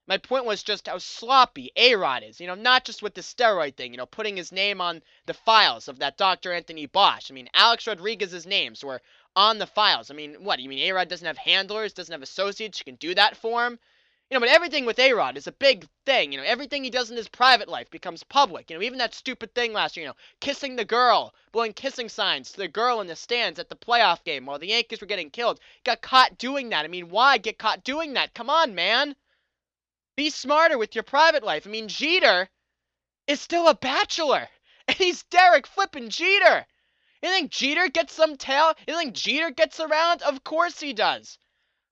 My point was just how sloppy A-Rod is, you know, not just with the steroid thing, you know, putting his name on the files of that Dr. Anthony Bosch. I mean, Alex Rodriguez's names were on the files. I mean, what? You mean A-Rod doesn't have handlers, doesn't have associates who can do that for him? You know, but everything with A-Rod is a big thing. You know, everything he does in his private life becomes public. You know, even that stupid thing last year, you know, kissing the girl, blowing kissing signs to the girl in the stands at the playoff game while the Yankees were getting killed. Got caught doing that. I mean, why get caught doing that? Come on, man. Be smarter with your private life. I mean, Jeter is still a bachelor. And he's Derek flippin' Jeter. You think Jeter gets some tail? You think Jeter gets around? Of course he does.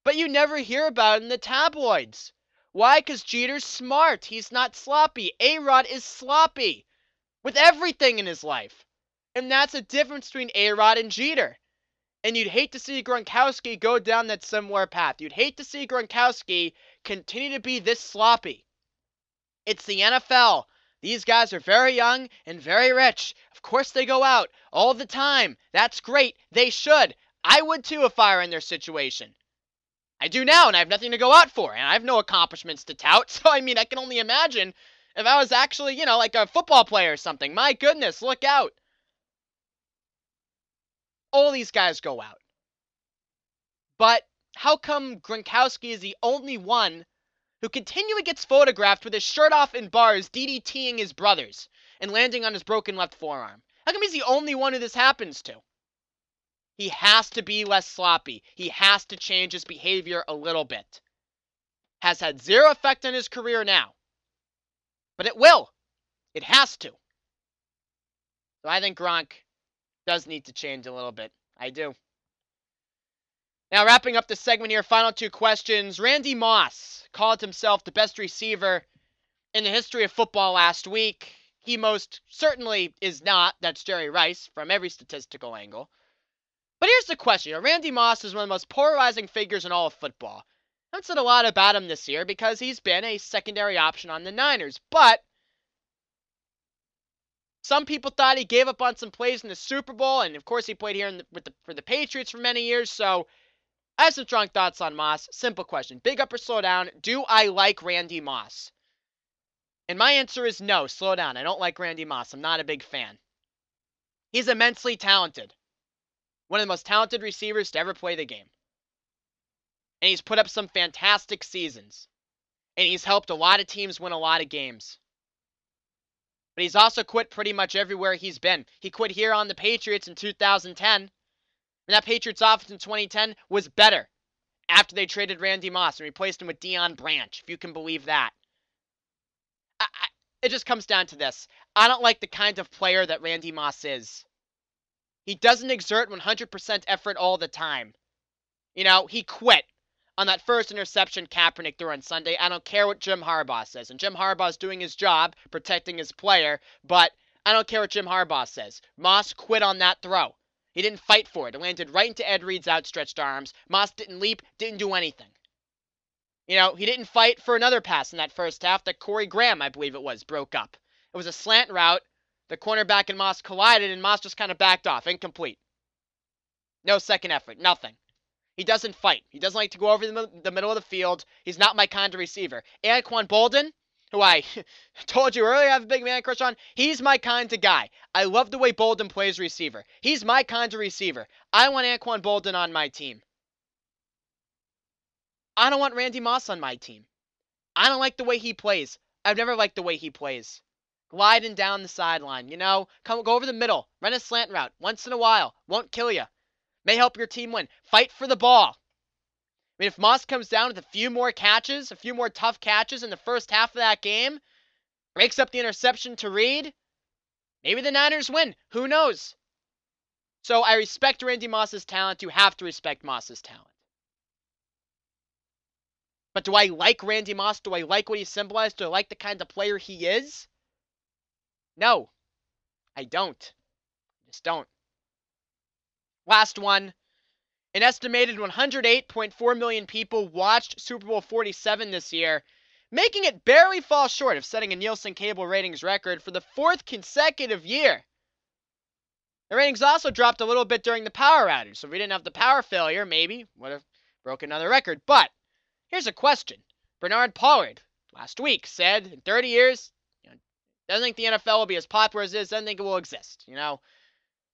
But you never hear about it in the tabloids. Why? Because Jeter's smart. He's not sloppy. A-Rod is sloppy with everything in his life. And that's the difference between A-Rod and Jeter. And you'd hate to see Gronkowski go down that similar path. You'd hate to see Gronkowski continue to be this sloppy. It's the NFL. These guys are very young and very rich. Of course they go out all the time. That's great. They should. I would too if I were in their situation. I do now, and I have nothing to go out for, and I have no accomplishments to tout. So, I mean, I can only imagine if I was actually, you know, like a football player or something. My goodness, look out. All these guys go out. But how come Gronkowski is the only one who continually gets photographed with his shirt off in bars, DDTing his brothers and landing on his broken left forearm? How come he's the only one who this happens to? He has to be less sloppy. He has to change his behavior a little bit. Has had zero effect on his career now. But it will. It has to. So I think Gronk does need to change a little bit. I do. Now, wrapping up the segment here, final two questions. Randy Moss called himself the best receiver in the history of football last week. He most certainly is not. That's Jerry Rice from every statistical angle. But here's the question. You know, Randy Moss is one of the most polarizing figures in all of football. I haven't said a lot about him this year because he's been a secondary option on the Niners. But some people thought he gave up on some plays in the Super Bowl, and of course he played here for the Patriots for many years, so I have some strong thoughts on Moss. Simple question. Big up or slow down? Do I like Randy Moss? And my answer is no, slow down. I don't like Randy Moss. I'm not a big fan. He's immensely talented. One of the most talented receivers to ever play the game. And he's put up some fantastic seasons. And he's helped a lot of teams win a lot of games. But he's also quit pretty much everywhere he's been. He quit here on the Patriots in 2010. And that Patriots offense in 2010 was better after they traded Randy Moss and replaced him with Deion Branch, if you can believe that. It just comes down to this. I don't like the kind of player that Randy Moss is. He doesn't exert 100% effort all the time. You know, he quit on that first interception Kaepernick threw on Sunday. I don't care what Jim Harbaugh says. And Jim Harbaugh's doing his job, protecting his player, but I don't care what Jim Harbaugh says. Moss quit on that throw. He didn't fight for it. It landed right into Ed Reed's outstretched arms. Moss didn't leap, didn't do anything. You know, he didn't fight for another pass in that first half that Corey Graham, I believe it was, broke up. It was a slant route. The cornerback and Moss collided, and Moss just kind of backed off. Incomplete. No second effort. Nothing. He doesn't fight. He doesn't like to go over the middle of the field. He's not my kind of receiver. Anquan Boldin, who I told you earlier I have a big man crush on, he's my kind of guy. I love the way Boldin plays receiver. He's my kind of receiver. I want Anquan Boldin on my team. I don't want Randy Moss on my team. I don't like the way he plays. I've never liked the way he plays. Gliding down the sideline, you know. Go over the middle. Run a slant route. Once in a while. Won't kill you. May help your team win. Fight for the ball. I mean, if Moss comes down with a few more catches, a few more tough catches in the first half of that game, breaks up the interception to Reed, maybe the Niners win. Who knows? So I respect Randy Moss's talent. You have to respect Moss's talent. But do I like Randy Moss? Do I like what he symbolized? Do I like the kind of player he is? No, I don't. I just don't. Last one. An estimated 108.4 million people watched Super Bowl 47 this year, making it barely fall short of setting a Nielsen cable ratings record for the fourth consecutive year. The ratings also dropped a little bit during the power outage, so if we didn't have the power failure, maybe would have broke another record. But here's a question. Bernard Pollard last week said in 30 years, doesn't think the NFL will be as popular as it is. Doesn't think it will exist, you know.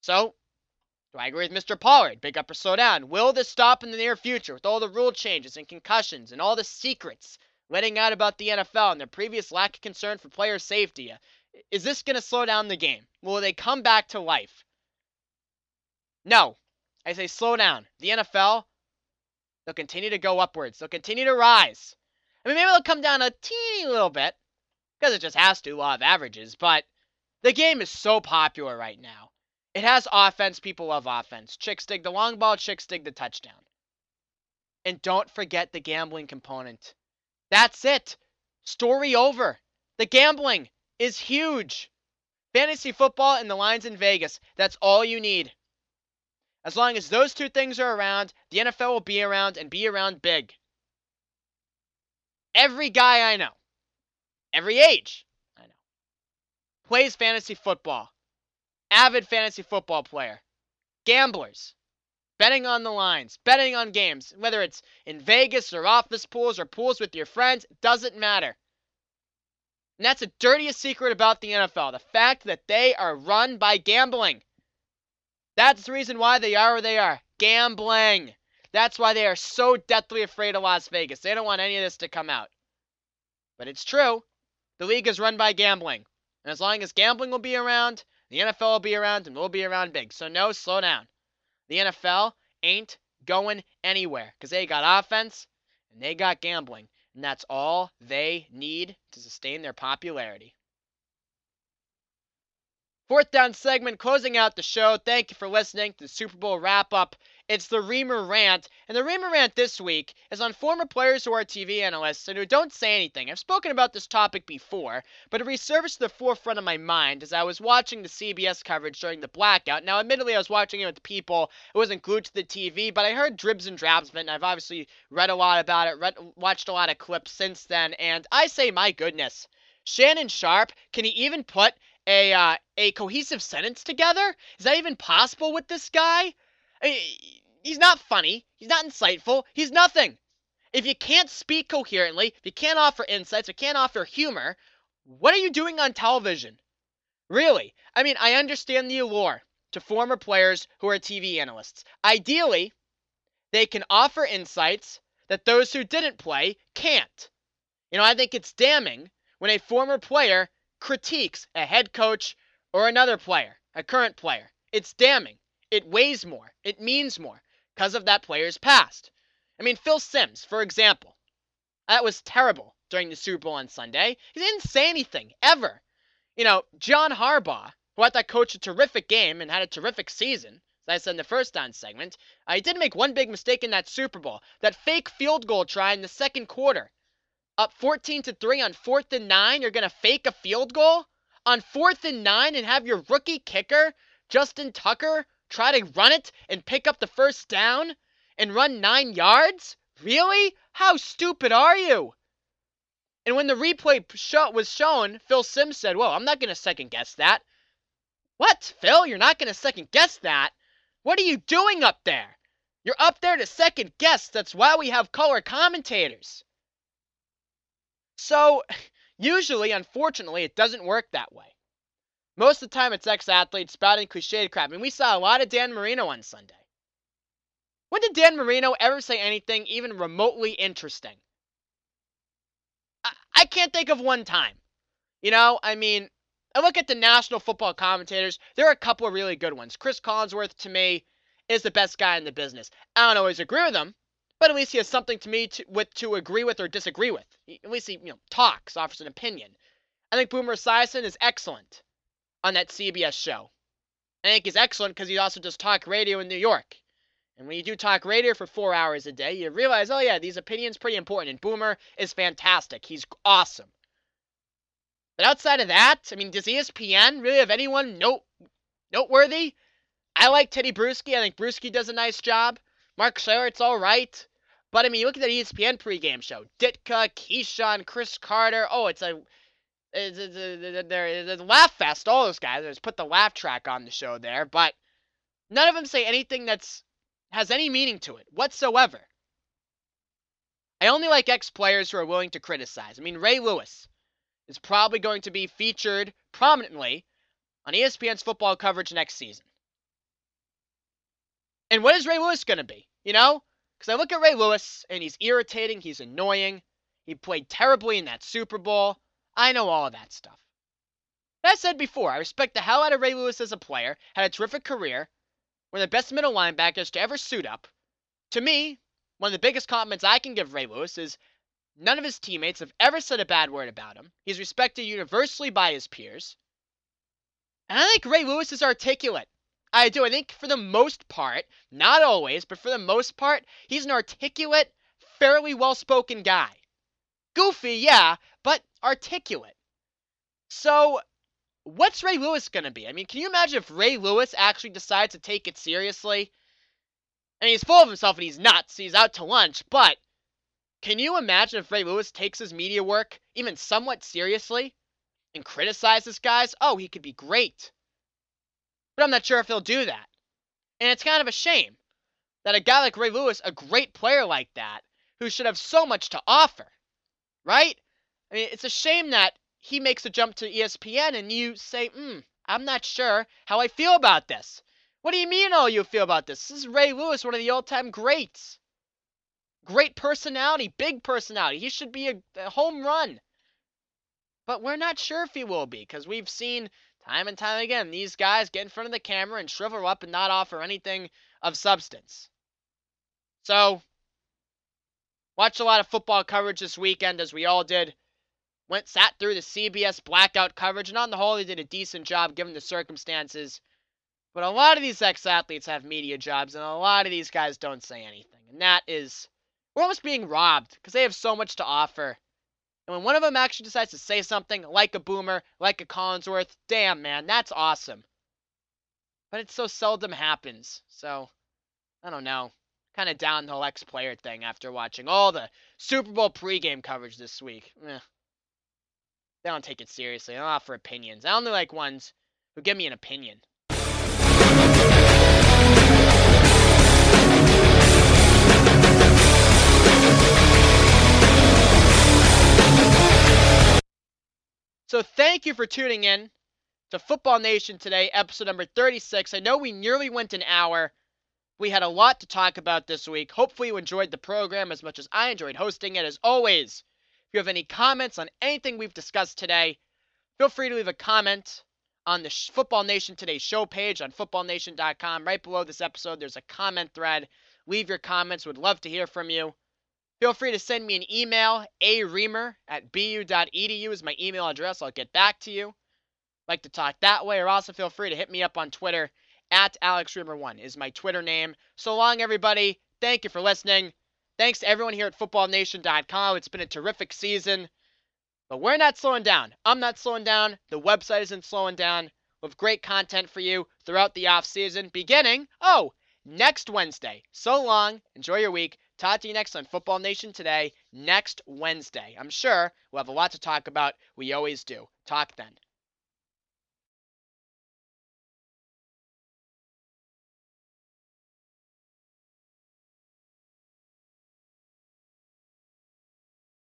So, do I agree with Mr. Pollard? Big up or slow down? Will this stop in the near future with all the rule changes and concussions and all the secrets letting out about the NFL and their previous lack of concern for player safety? Is this going to slow down the game? Will they come back to life? No. I say slow down. The NFL, they'll continue to go upwards. They'll continue to rise. I mean, maybe they'll come down a teeny little bit. because it just has to, law of averages. But the game is so popular right now. It has offense. People love offense. Chicks dig the long ball. Chicks dig the touchdown. And don't forget the gambling component. That's it. Story over. The gambling is huge. Fantasy football and the lines in Vegas. That's all you need. As long as those two things are around, the NFL will be around and be around big. Every guy I know, every age I know, plays fantasy football. Avid fantasy football player. Gamblers. Betting on the lines. Betting on games. Whether it's in Vegas or office pools or pools with your friends, it doesn't matter. And that's the dirtiest secret about the NFL. The fact that they are run by gambling. That's the reason why they are where they are. Gambling. That's why they are so deathly afraid of Las Vegas. They don't want any of this to come out. But it's true. The league is run by gambling. And as long as gambling will be around, the NFL will be around, and we'll be around big. So no, slow down. The NFL ain't going anywhere because they got offense and they got gambling. And that's all they need to sustain their popularity. Fourth down segment, closing out the show. Thank you for listening to the Super Bowl wrap-up. It's the Reamer Rant. And the Reamer Rant this week is on former players who are TV analysts and who don't say anything. I've spoken about this topic before, but it resurfaced to the forefront of my mind as I was watching the CBS coverage during the blackout. Now, admittedly, I was watching it with people. I wasn't glued to the TV, but I heard dribs and drabs of it, and I've obviously read a lot about it, watched a lot of clips since then. And I say, my goodness, Shannon Sharpe, can he even put a cohesive sentence together? Is that even possible with this guy? He's not funny. He's not insightful. He's nothing. If you can't speak coherently, if you can't offer insights, if you can't offer humor, what are you doing on television? Really? I mean, I understand the allure to former players who are TV analysts. Ideally, they can offer insights that those who didn't play can't. You know, I think it's damning when a former player critiques a head coach or another player, a current player. It's damning. It weighs more. It means more because of that player's past. I mean, Phil Simms, for example. That was terrible during the Super Bowl on Sunday. He didn't say anything, ever. You know, John Harbaugh, who I thought coached a terrific game and had a terrific season, as I said in the first down segment, he did make one big mistake in that Super Bowl. That fake field goal try in the second quarter. Up 14-3 on 4th and 9, you're going to fake a field goal? On 4th and 9 and have your rookie kicker, Justin Tucker, try to run it and pick up the first down and run 9 yards? Really? How stupid are you? And when the replay was shown, Phil Simms said, "Whoa, I'm not going to second guess that." What, Phil? You're not going to second guess that? What are you doing up there? You're up there to second guess. That's why we have color commentators. So, usually, unfortunately, it doesn't work that way. Most of the time, it's ex-athletes spouting cliched crap. I mean, we saw a lot of Dan Marino on Sunday. When did Dan Marino ever say anything even remotely interesting? I can't think of one time. You know, I mean, I look at the national football commentators. There are a couple of really good ones. Chris Collinsworth, to me, is the best guy in the business. I don't always agree with him. But at least he has something to me to agree with or disagree with. At least he, you know, talks, offers an opinion. I think Boomer Esiason is excellent on that CBS show. I think he's excellent because he also does talk radio in New York. And when you do talk radio for 4 hours a day, you realize, oh yeah, these opinions are pretty important. And Boomer is fantastic. He's awesome. But outside of that, I mean, does ESPN really have anyone noteworthy? I like Teddy Bruschi. I think Bruschi does a nice job. Mark Schlereth, it's all right. But, I mean, you look at that ESPN pregame show. Ditka, Keyshawn, Chris Carter. Oh, it's a laugh fest. All those guys. They just put the laugh track on the show there. But none of them say anything that has any meaning to it whatsoever. I only like ex-players who are willing to criticize. I mean, Ray Lewis is probably going to be featured prominently on ESPN's football coverage next season. And what is Ray Lewis going to be, you know? Because I look at Ray Lewis, and he's irritating, he's annoying, he played terribly in that Super Bowl. I know all of that stuff. And I said before, I respect the hell out of Ray Lewis as a player, had a terrific career, one of the best middle linebackers to ever suit up. To me, one of the biggest compliments I can give Ray Lewis is None of his teammates have ever said a bad word about him. He's respected universally by his peers. And I think Ray Lewis is articulate. I do. I think for the most part, not always, but for the most part, he's an articulate, fairly well-spoken guy. Goofy, yeah, but articulate. So, what's Ray Lewis going to be? I mean, can you imagine if Ray Lewis actually decides to take it seriously? I mean, he's full of himself and he's nuts. He's out to lunch, but can you imagine if Ray Lewis takes his media work even somewhat seriously and criticizes guys? Oh, he could be great. But I'm not sure if he'll do that. And it's kind of a shame that a guy like Ray Lewis, a great player like that, who should have so much to offer, right? I mean, it's a shame that he makes a jump to ESPN and you say, I'm not sure how I feel about this. What do you mean all you feel about this? This is Ray Lewis, one of the all-time greats. Great personality, big personality. He should be a home run. But we're not sure if he will be, because we've seen time and time again these guys get in front of the camera and shrivel up and not offer anything of substance. So, watched a lot of football coverage this weekend, as we all did. Sat through the CBS blackout coverage, and on the whole, they did a decent job given the circumstances. But a lot of these ex-athletes have media jobs, and a lot of these guys don't say anything. And that is, we're almost being robbed, because they have so much to offer. And when one of them actually decides to say something, like a Boomer, like a Collinsworth, damn, man, that's awesome. But it so seldom happens. So, I don't know. Kind of down the whole ex-player thing after watching all the Super Bowl pregame coverage this week. They don't take it seriously. They don't offer opinions. I only like ones who give me an opinion. So thank you for tuning in to Football Nation today, episode number 36. I know we nearly went an hour. We had a lot to talk about this week. Hopefully you enjoyed the program as much as I enjoyed hosting it. As always, if you have any comments on anything we've discussed today, feel free to leave a comment on the Football Nation Today show page on FootballNation.com. Right below this episode, there's a comment thread. Leave your comments. Would love to hear from you. Feel free to send me an email, areamer@bu.edu is my email address. I'll get back to you. Like to talk that way, or also feel free to hit me up on Twitter, @AlexReamer1 is my Twitter name. So long, everybody. Thank you for listening. Thanks to everyone here at FootballNation.com. It's been a terrific season. But we're not slowing down. I'm not slowing down. The website isn't slowing down. We'll have great content for you throughout the offseason, beginning, next Wednesday. So long. Enjoy your week. Talk to you next on Football Nation Today, next Wednesday. I'm sure we'll have a lot to talk about. We always do. Talk then.